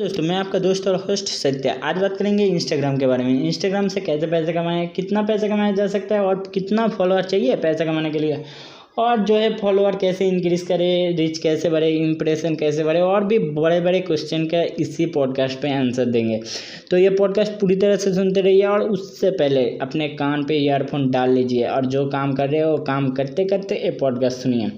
दोस्तों मैं आपका दोस्त और होस्ट सत्या। आज बात करेंगे इंस्टाग्राम के बारे में। इंस्टाग्राम से कैसे पैसे कमाएं, कितना पैसा कमाया जा सकता है और कितना फॉलोअर चाहिए पैसा कमाने के लिए, और जो है फॉलोअर कैसे इंक्रीज़ करें, रीच कैसे बढ़े, इंप्रेशन कैसे बढ़े, और भी बड़े बड़े क्वेश्चन का इसी पॉडकास्ट पे आंसर देंगे। तो ये पॉडकास्ट पूरी तरह से सुनते रहिए और उससे पहले अपने कान पे ईयरफोन डाल लीजिए और जो काम कर रहे हो काम करते करते ये पॉडकास्ट सुनिए।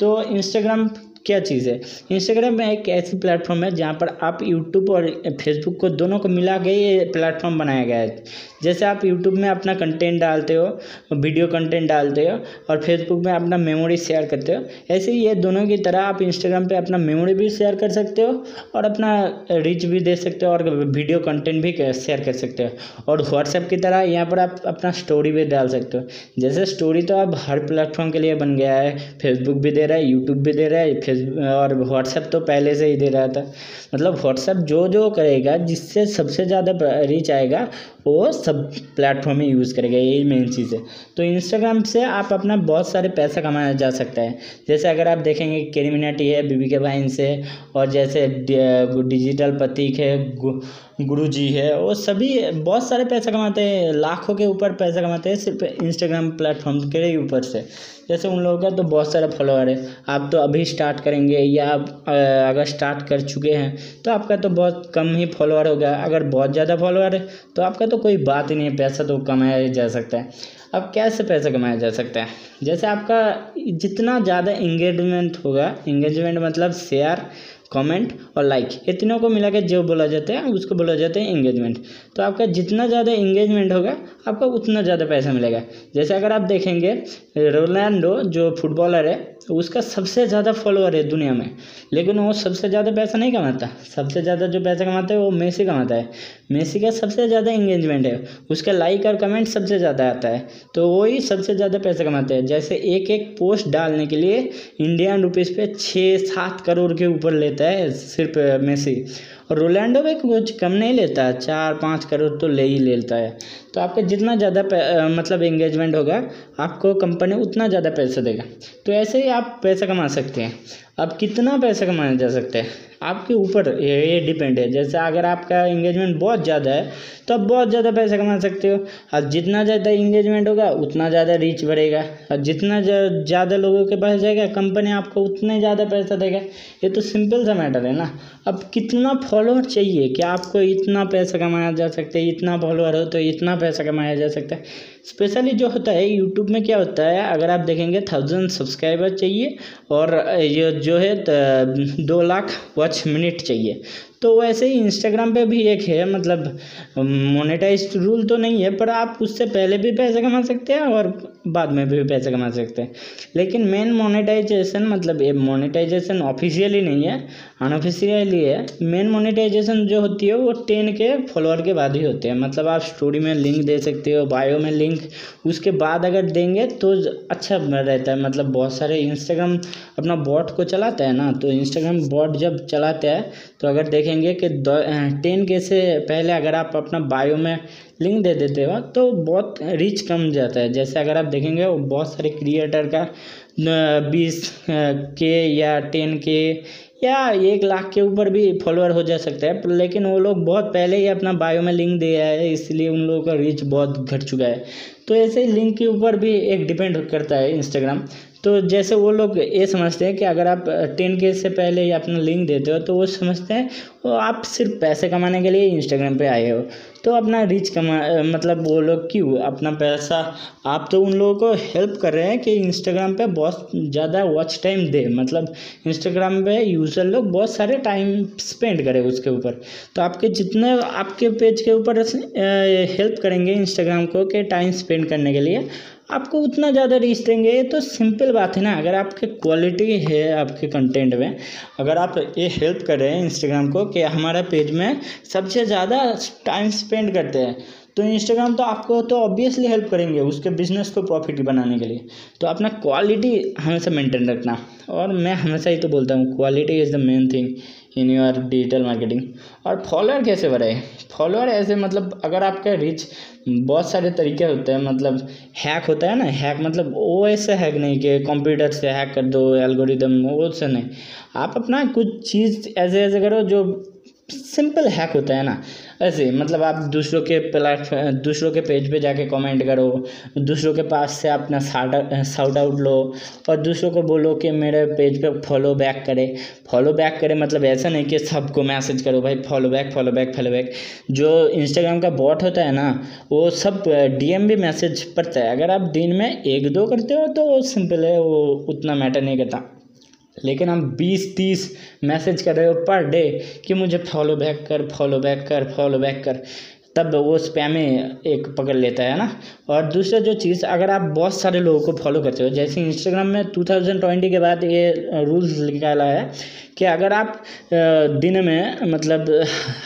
तो इंस्टाग्राम क्या चीज़ है? इंस्टाग्राम एक ऐसी प्लेटफॉर्म है जहाँ पर आप यूट्यूब और फेसबुक को दोनों को मिला के ये प्लेटफॉर्म बनाया गया है। जैसे आप यूट्यूब में अपना कंटेंट डालते हो, वीडियो कंटेंट डालते हो और फेसबुक में अपना मेमोरी शेयर करते हो, ऐसे ही ये दोनों की तरह आप इंस्टाग्राम पे अपना मेमोरी भी शेयर कर सकते हो और अपना रीच भी दे सकते हो और वीडियो कंटेंट भी शेयर कर सकते हो। और व्हाट्सएप की तरह यहाँ पर आप अपना स्टोरी भी डाल सकते हो। जैसे स्टोरी तो अब हर प्लेटफॉर्म के लिए बन गया है, फेसबुक भी दे रहा है, यूट्यूब भी दे रहा है और व्हाट्सएप तो पहले से ही दे रहा था। मतलब व्हाट्सएप जो करेगा, जिससे सबसे ज़्यादा रीच आएगा वो सब प्लेटफॉर्म ही यूज़ करेगा, यही मेन चीज़ है। तो इंस्टाग्राम से आप अपना बहुत सारे पैसा कमाया जा सकता है। जैसे अगर आप देखेंगे क्रिमिनटी है बीबी के भाई से, और जैसे डिजिटल प्रतीक है, गुरुजी है, वो सभी बहुत सारे पैसा कमाते हैं, लाखों के ऊपर पैसा कमाते हैं सिर्फ इंस्टाग्राम प्लेटफॉर्म के ऊपर से। जैसे उन लोगों का तो बहुत सारा फॉलोअर है। आप तो अभी स्टार्ट करेंगे या आप अगर स्टार्ट कर चुके हैं तो आपका तो बहुत कम ही फॉलोअर होगा। अगर बहुत ज़्यादा फॉलोअर है तो आपका तो कोई बात ही नहीं है, पैसा तो कमाया जा सकता है। अब कैसे पैसा कमाया जा सकता है? जैसे आपका जितना ज़्यादा इंगेजमेंट होगा, इंगेजमेंट मतलब शेयर, कमेंट और लाइक, ये तीनों को मिला के जो बोला जाता है उसको बोला जाता है इंगेजमेंट। तो आपका जितना ज़्यादा इंगेजमेंट होगा आपका उतना ज़्यादा पैसा मिलेगा। जैसे अगर आप देखेंगे रोनाल्डो जो फुटबॉलर है उसका सबसे ज़्यादा फॉलोअर है दुनिया में, लेकिन वो सबसे ज़्यादा पैसा नहीं कमाता। सबसे ज़्यादा जो पैसा कमाता है वो मेसी कमाता है। मेसी का सबसे ज़्यादा इंगेजमेंट है, उसका लाइक और कमेंट सबसे ज़्यादा आता है, तो वही सबसे ज़्यादा पैसा कमाते हैं। जैसे एक एक पोस्ट डालने के लिए इंडियन रुपीज़ पे 6-7 करोड़ के ऊपर लेता है सिर्फ मेसी, और रोनाल्डो भी कुछ कम नहीं लेता है, 4-5 करोड़ तो ले ही लेता है। तो आपका जितना ज़्यादा मतलब इंगेजमेंट होगा आपको कंपनी उतना ज़्यादा पैसा देगा। तो ऐसे ही आप पैसा कमा सकते हैं। अब कितना पैसा कमाया जा सकता है आपके ऊपर ये डिपेंड है। जैसे अगर आपका इंगेजमेंट बहुत ज़्यादा है तो आप बहुत ज़्यादा पैसा कमा सकते हो। अब जितना ज़्यादा इंगेजमेंट होगा उतना ज़्यादा रीच बढ़ेगा, और जितना ज़्यादा लोगों के पास जाएगा कंपनी आपको उतने ज़्यादा पैसा देगा। ये तो सिंपल सा मैटर है ना। अब कितना फॉलोअर चाहिए कि आपको इतना पैसा कमाया जा सकता है, इतना फॉलोअर हो तो इतना पैसा कमाया जा सकता है। स्पेशली जो होता है यूट्यूब में क्या होता है, अगर आप देखेंगे 1000 सब्सक्राइबर चाहिए और ये जो है 2 लाख वॉच मिनट चाहिए। तो वैसे ही इंस्टाग्राम पे भी एक है, मतलब मोनेटाइज रूल तो नहीं है, पर आप उससे पहले भी पैसा कमा सकते हैं और बाद में भी पैसा कमा सकते हैं। लेकिन मेन मोनेटाइजेशन, मतलब ये मोनेटाइजेशन ऑफिशियली नहीं है, अनऑफिशियली है। मेन मोनेटाइजेशन जो होती है वो 10 के फॉलोअर के बाद ही होते हैं। मतलब आप स्टोरी में लिंक दे सकते हो, बायो में लिंक, उसके बाद अगर देंगे तो अच्छा रहता है। मतलब बहुत सारे इंस्टाग्राम अपना बॉट को चलाता है ना, तो इंस्टाग्राम बॉट जब चलाता है तो अगर देखेंगे कि 10K से पहले अगर आप अपना बायो में लिंक दे देते हो तो बहुत रीच कम जाता है। जैसे अगर आप देखेंगे वो बहुत सारे क्रिएटर का 20K या 10K या 1 लाख के ऊपर भी फॉलोअर हो जा सकता है, लेकिन वो लोग बहुत पहले ही अपना बायो में लिंक दिया है, इसलिए उन लोगों का रीच बहुत घट चुका है। तो ऐसे ही लिंक के ऊपर भी एक डिपेंड करता है इंस्टाग्राम। तो जैसे वो लोग ये समझते हैं कि अगर आप 10K से पहले ही अपना लिंक देते हो तो वो समझते हैं वो आप सिर्फ पैसे कमाने के लिए इंस्टाग्राम पे आए हो। तो अपना रीच मतलब वो लोग क्यों अपना पैसा, आप तो उन लोगों को हेल्प कर रहे हैं कि इंस्टाग्राम पे बहुत ज़्यादा वॉच टाइम दे, मतलब इंस्टाग्राम पे यूज़र लोग बहुत सारे टाइम स्पेंड करें उसके ऊपर। तो आपके जितने आपके पेज के ऊपर हेल्प करेंगे इंस्टाग्राम को कि टाइम स्पेंड करने के लिए, आपको उतना ज़्यादा रीच देंगे। तो सिंपल बात है ना, अगर आपके क्वालिटी है आपके कंटेंट में, अगर आप ये हेल्प कर रहे हैं इंस्टाग्राम को कि हमारा पेज में सबसे ज़्यादा टाइम स्पेंड करते हैं, तो इंस्टाग्राम तो आपको तो ऑब्वियसली हेल्प करेंगे उसके बिजनेस को प्रॉफिट बनाने के लिए। तो अपना क्वालिटी हमेशा मेंटेन रखना, और मैं हमेशा ही तो बोलता हूँ quality is the main thing in your digital marketing. और फॉलोअर कैसे बढ़े? फॉलोअर ऐसे, मतलब अगर आपका रीच, बहुत सारे तरीके होते हैं, मतलब हैक होता है ना, हैक मतलब वो ऐसे हैक नहीं कि कंप्यूटर से हैक कर दो एल्गोरिदम, वो से नहीं। आप अपना कुछ चीज़ ऐसे करो जो सिंपल हैक होता है ना। ऐसे मतलब आप दूसरों के पेज पे जाके कमेंट करो, दूसरों के पास से अपना शाउट आउट लो और दूसरों को बोलो कि मेरे पेज पे फॉलो बैक करे। फॉलो बैक करे मतलब ऐसा नहीं कि सबको मैसेज करो भाई फॉलो बैक। जो इंस्टाग्राम का बॉट होता है ना वो सब डीएम भी मैसेज पड़ता है। अगर आप दिन में 1-2 करते हो तो वो सिंपल है, वो उतना मैटर नहीं करता। लेकिन हम 20-30 मैसेज कर रहे हो पर डे कि मुझे फॉलो बैक कर, तब वो स्पैमें एक पकड़ लेता है ना। और दूसरा जो चीज़, अगर आप बहुत सारे लोगों को फॉलो करते हो, जैसे इंस्टाग्राम में 2020 के बाद ये रूल्स निकाला है कि अगर आप दिन में मतलब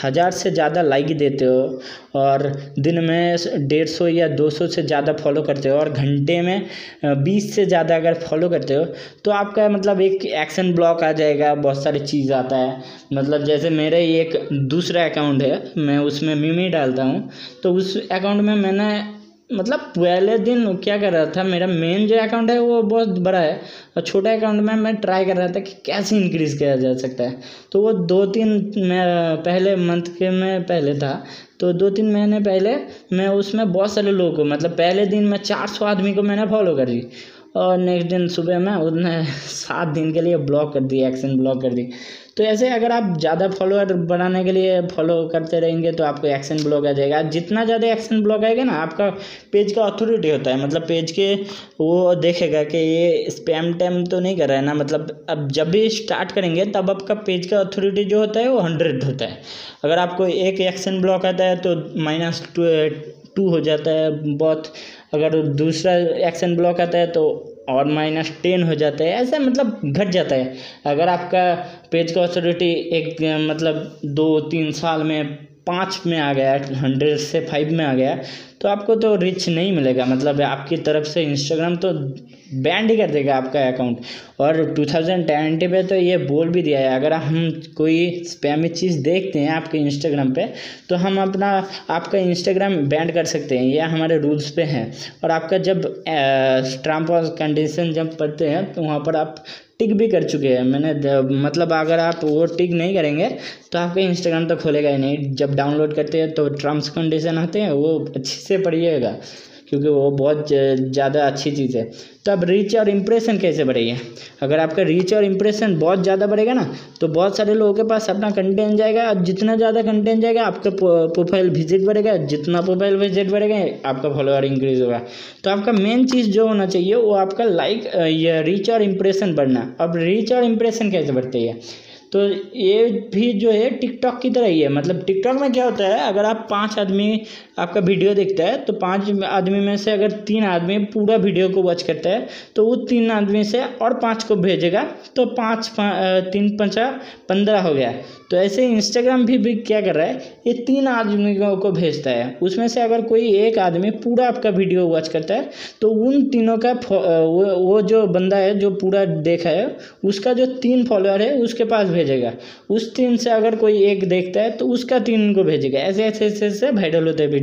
1000 से ज़्यादा लाइक देते हो और दिन में 150 या 200 से ज़्यादा फॉलो करते हो और घंटे में 20 से ज़्यादा अगर फॉलो करते हो तो आपका मतलब एक एक्शन ब्लॉक आ जाएगा। बहुत सारी चीज़ आता है, मतलब जैसे मेरा ही एक दूसरा अकाउंट है, मैं उसमें मीमी डालता हूँ। तो उस अकाउंट में मैंने मतलब पहले दिन क्या कर रहा था, मेरा मेन जो अकाउंट है वो बहुत बड़ा है और छोटा अकाउंट में मैं ट्राई कर रहा था कि कैसे इंक्रीज़ किया जा सकता है। तो वो 2-3 पहले मंथ के में पहले था, तो 2-3 महीने पहले मैं उसमें बहुत सारे लोगों को मतलब पहले दिन मैं 400 आदमी को मैंने फॉलो कर दी और नेक्स्ट दिन सुबह मैं उन्हें 7 दिन के लिए ब्लॉक कर दी, एक्शन ब्लॉक कर दी। तो ऐसे अगर आप ज़्यादा फॉलोअर बढ़ाने के लिए फॉलो करते रहेंगे तो आपको एक्शन ब्लॉक आ जाएगा। जितना ज़्यादा एक्शन ब्लॉक आएगा ना, आपका पेज का अथॉरिटी होता है, मतलब पेज के वो देखेगा कि ये स्पैम टैम तो नहीं कर रहा है ना। मतलब अब जब भी स्टार्ट करेंगे तब आपका पेज का अथॉरिटी जो होता है वो 100 होता है। अगर आपको एक एक्शन ब्लॉक आता है तो -2 हो जाता है बहुत, अगर दूसरा एक्शन ब्लॉक आता है तो और -10 हो जाता है, ऐसा मतलब घट जाता है। अगर आपका पेज का अथॉरिटी एक मतलब 2-3 साल में 5 में आ गया, 100 से 5 में आ गया, तो आपको तो रिच नहीं मिलेगा। मतलब आपकी तरफ से इंस्टाग्राम तो बैंड ही कर देगा आपका अकाउंट। और 2020 पे तो ये बोल भी दिया है, अगर हम कोई स्पैमी चीज़ देखते हैं आपके इंस्टाग्राम पे तो हम आपका इंस्टाग्राम बैंड कर सकते हैं, यह हमारे रूल्स पे हैं। और आपका जब टर्म और कंडीशन जब पढ़ते हैं तो वहाँ पर आप टिक भी कर चुके हैं मतलब अगर आप वो टिक नहीं करेंगे तो आपका इंस्टाग्राम तो खोलेगा ही नहीं। जब डाउनलोड करते हैं तो टर्म्स कंडीशन आते हैं, वो अच्छे से पढ़िएगा क्योंकि वो बहुत ज़्यादा अच्छी चीज़ है। तो अब रीच और इम्प्रेशन कैसे बढ़ेगी, अगर आपका रीच और इम्प्रेशन बहुत ज़्यादा बढ़ेगा ना तो बहुत सारे लोगों के पास अपना कंटेंट जाएगा। और जितना ज़्यादा कंटेंट जाएगा आपका प्रोफाइल विजिट बढ़ेगा, जितना प्रोफाइल विजिट बढ़ेगा आपका फॉलोअर इंक्रीज़ होगा। तो आपका मेन चीज़ जो होना चाहिए वो आपका लाइक या रीच और इम्प्रेशन बढ़ना। अब रीच और इम्प्रेशन कैसे बढ़ती है, तो ये भी जो है टिकटॉक की तरह ही है। मतलब टिकटॉक में क्या होता है, अगर आप 5 आदमी आपका वीडियो देखता है तो 5 आदमी में से अगर 3 आदमी पूरा वीडियो को वॉच करता है तो वो 3 आदमी से और 5 को भेजेगा तो 5 × 3 = 15 हो गया। तो ऐसे इंस्टाग्राम भी क्या कर रहा है, ये 3 आदमी को भेजता है, उसमें से अगर कोई 1 आदमी पूरा आपका वीडियो वॉच करता है तो उन तीनों का वो जो बंदा है जो पूरा देखा है उसका जो 3 फॉलोअर है उसके पास भेजेगा। उस 3 से अगर कोई 1 देखता है तो उसका 3 को भेजेगा। ऐसे वायरल होता है वीडियो।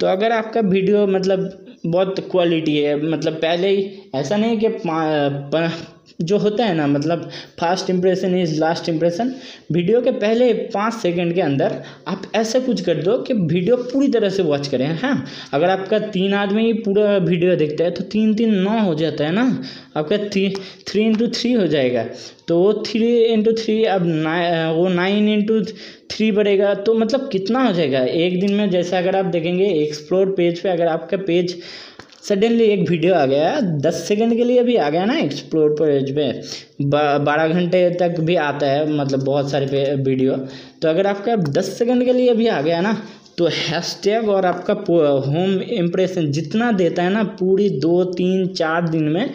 तो अगर आपका वीडियो मतलब बहुत क्वालिटी है, मतलब पहले ही ऐसा नहीं कि जो होता है ना, मतलब first impression is last impression, video के पहले 5 सेकंड के अंदर आप ऐसा कुछ कर दो कि वीडियो पूरी तरह से वॉच करें। हाँ, अगर आपका 3 आदमी पूरा वीडियो देखता है तो 3-3-9 हो जाता है ना, आपका 3 × 3 हो जाएगा। तो वो 3 × 3 अब 9 × 3 बढ़ेगा, तो मतलब कितना हो जाएगा एक दिन में। जैसे अगर आप देखेंगे एक्सप्लोर पेज पे, अगर आपका पेज सडनली एक वीडियो आ गया 10 सेकंड के लिए भी आ गया ना एक्सप्लोर पेज पे, 12 घंटे तक भी आता है मतलब बहुत सारे वीडियो। तो अगर आपका 10 सेकंड के लिए भी आ गया ना तो हैशटैग और आपका होम इम्प्रेशन जितना देता है ना, पूरी 2-3-4 दिन में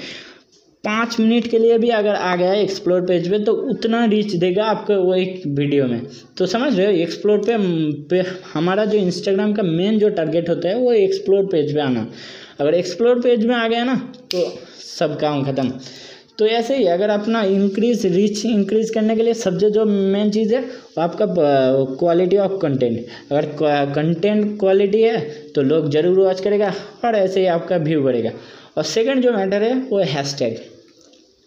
5 मिनट के लिए भी अगर आ गया एक्सप्लोर पेज पे तो उतना रीच देगा आपको वो एक वीडियो में। तो समझ रहे हो, एक्सप्लोर पे हमारा जो इंस्टाग्राम का मेन जो टारगेट होता है वो एक्सप्लोर पेज पे आना। अगर एक्सप्लोर पेज में आ गया ना तो सब काम खत्म। तो ऐसे ही अगर अपना रीच इंक्रीज़ करने के लिए सबसे जो मेन चीज़ है वो आपका क्वालिटी ऑफ कंटेंट। अगर कंटेंट क्वालिटी है तो लोग ज़रूर वॉच करेगा और ऐसे ही आपका व्यू बढ़ेगा। और सेकंड जो मैटर है वो हैशटैग।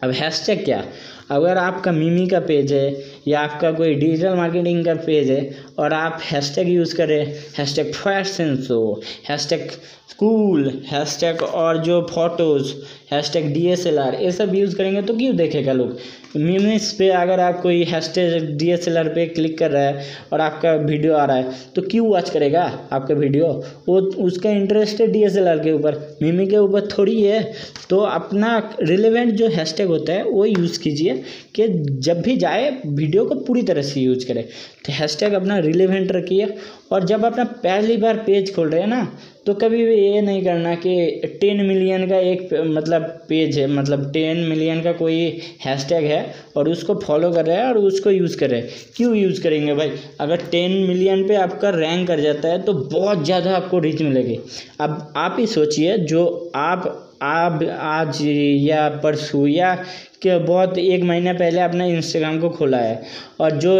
अब हैशटैग क्या, अगर आपका मीमी का पेज है या आपका कोई डिजिटल मार्केटिंग का पेज है और आप हैशटैग यूज़ करें, hashtag fashion show, hashtag school, hashtag और जो फोटोज़, हैशटैग DSLR, ये सब यूज़ करेंगे तो क्यों देखेगा लोग। मीम्स पे अगर आप कोई हैशटैग DSLR पे क्लिक कर रहा है और आपका वीडियो आ रहा है तो क्यों वॉच करेगा आपका वीडियो, वो उसका इंटरेस्ट है DSLR के ऊपर, मीम के ऊपर थोड़ी है। तो अपना रिलेवेंट जो हैशटैग होता है वो यूज़ कीजिए कि जब भी जाए वीडियो को पूरी तरह से यूज करें। तो हैशटैग अपना रिलेवेंट रखिए। और जब अपना पहली बार पेज खोल रहे हैं ना तो कभी भी ये नहीं करना कि 10 मिलियन का एक मतलब पेज है, मतलब 10 मिलियन का कोई हैशटैग है और उसको फॉलो कर रहे हैं और उसको यूज़ कर रहे हैं। क्यों यूज़ करेंगे भाई, अगर 10 मिलियन पे आपका रैंक कर जाता है तो बहुत ज़्यादा आपको रीच मिलेगी। अब आप ही सोचिए जो आप आज या परसों या कि बहुत एक महीना पहले अपना इंस्टाग्राम को खोला है और जो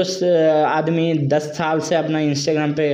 आदमी 10 साल से अपना इंस्टाग्राम पे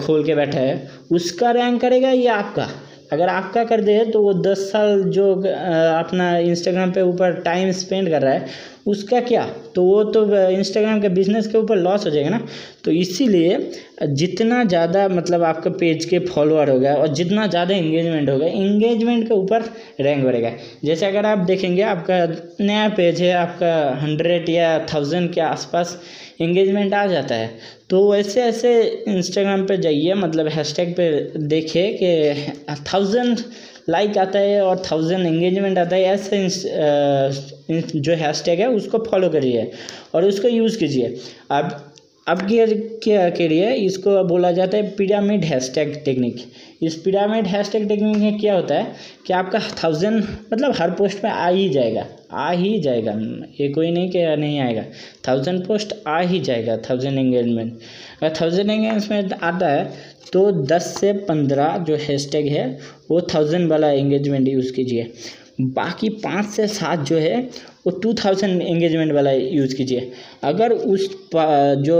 खोल के बैठा है उसका रैंक करेगा या आपका। अगर आपका कर दे तो वो 10 साल जो अपना इंस्टाग्राम पे ऊपर टाइम स्पेंड कर रहा है उसका क्या, तो वो तो इंस्टाग्राम के बिजनेस के ऊपर लॉस हो जाएगा ना। तो इसीलिए जितना ज़्यादा मतलब आपका पेज के फॉलोअर होगा और जितना ज़्यादा इंगेजमेंट होगा, इंगेजमेंट के ऊपर रैंक बढ़ेगा। जैसे अगर आप देखेंगे आपका नया पेज है, आपका 100 या 1000 के आसपास इंगेजमेंट आ जाता है, तो वैसे ऐसे इंस्टाग्राम पे जाइए, मतलब हैशटैग पे देखिए कि 1000 लाइक आता है और 1000 एंगेजमेंट आता है, ऐसे जो हैशटैग है उसको फॉलो करिए और उसको यूज़ कीजिए। अब क्या करिए, इसको बोला जाता है पिरामिड हैशटैग टेक्निक। इस पिरामिड हैशटैग टेक्निक में क्या होता है कि आपका 1000 मतलब हर पोस्ट पे आ ही जाएगा, ये कोई नहीं कि नहीं आएगा, 1000 पोस्ट आ ही जाएगा, 1000 एंगेजमेंट। अगर 1000 एंगेजमेंट आता है तो 10 से 15 जो हैशटैग है वो 1000 वाला एंगेजमेंट यूज़ कीजिए, बाकी 5 से 7 जो है वो 2000 एंगेजमेंट वाला यूज़ कीजिए। अगर उस जो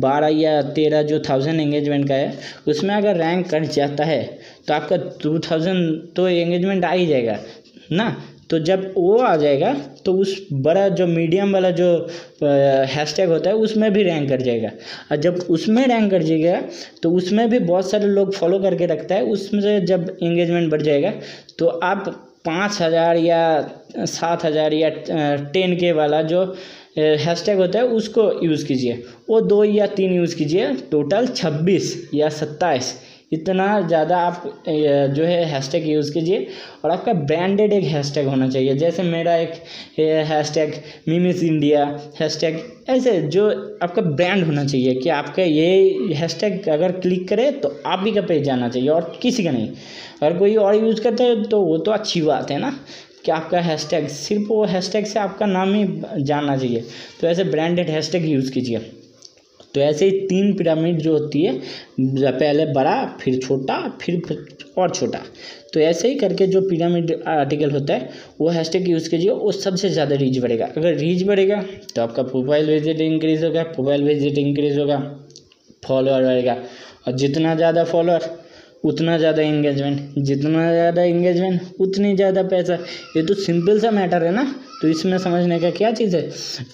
12 या 13 जो 1000 एंगेजमेंट का है उसमें अगर रैंक कर जाता है तो आपका 2000 तो एंगेजमेंट आ ही जाएगा ना। तो जब वो आ जाएगा तो उस बड़ा जो मीडियम वाला जो हैशटैग होता है उसमें भी रैंक कर जाएगा, और जब उसमें रैंक कर जाएगा तो उसमें भी बहुत सारे लोग फॉलो करके रखता है, उसमें जब एंगेजमेंट बढ़ जाएगा तो आप 5000 या 7000 या 10K वाला जो हैशटैग होता है उसको यूज़ कीजिए, वो 2 या 3 यूज़ कीजिए, टोटल 26 या 27 इतना ज़्यादा आप जो है हैशटैग यूज़ कीजिए। और आपका ब्रांडेड एक हैशटैग होना चाहिए, जैसे मेरा एक हैशटैग मीम्स इंडिया हैशटैग, ऐसे जो आपका ब्रांड होना चाहिए कि आपका ये हैशटैग अगर क्लिक करे तो आप ही का पेज जाना चाहिए और किसी का नहीं। अगर कोई और यूज़ करता है तो वो तो अच्छी बात है ना कि आपका हैशटैग, सिर्फ वो हैशटैग से आपका नाम ही जाना चाहिए। तो ऐसे ब्रांडेड हैशटैग यूज़ कीजिए। तो ऐसे ही 3 पिरामिड जो होती है, पहले बड़ा फिर छोटा फिर और छोटा, तो ऐसे ही करके जो पिरामिड आर्टिकल होता है वो हैशटैग यूज़ कीजिए, वो सबसे ज़्यादा रीच बढ़ेगा। अगर रीच बढ़ेगा तो आपका प्रोफाइल विजिट इंक्रीज़ होगा, प्रोफाइल विजिट इंक्रीज़ होगा, फॉलोअर बढ़ेगा, और जितना ज़्यादा फॉलोअर उतना ज़्यादा एंगेजमेंट, जितना ज़्यादा एंगेजमेंट उतनी ज़्यादा पैसा। ये तो सिंपल सा मैटर है ना, तो इसमें समझने का क्या चीज़ है।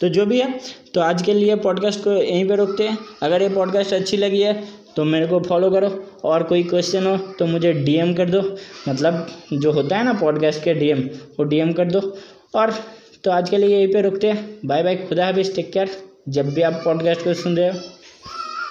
तो जो भी है, तो आज के लिए पॉडकास्ट को यहीं पे रोकते हैं। अगर ये पॉडकास्ट अच्छी लगी है तो मेरे को फॉलो करो, और कोई क्वेश्चन हो तो मुझे DM कर दो, मतलब जो होता है ना पॉडकास्ट के DM, वो DM कर दो। और तो आज के लिए यहीं पर रोकते हैं, बाय बाय, खुदा हाफिज़, टेक केयर। जब भी आप पॉडकास्ट को सुन रहे हो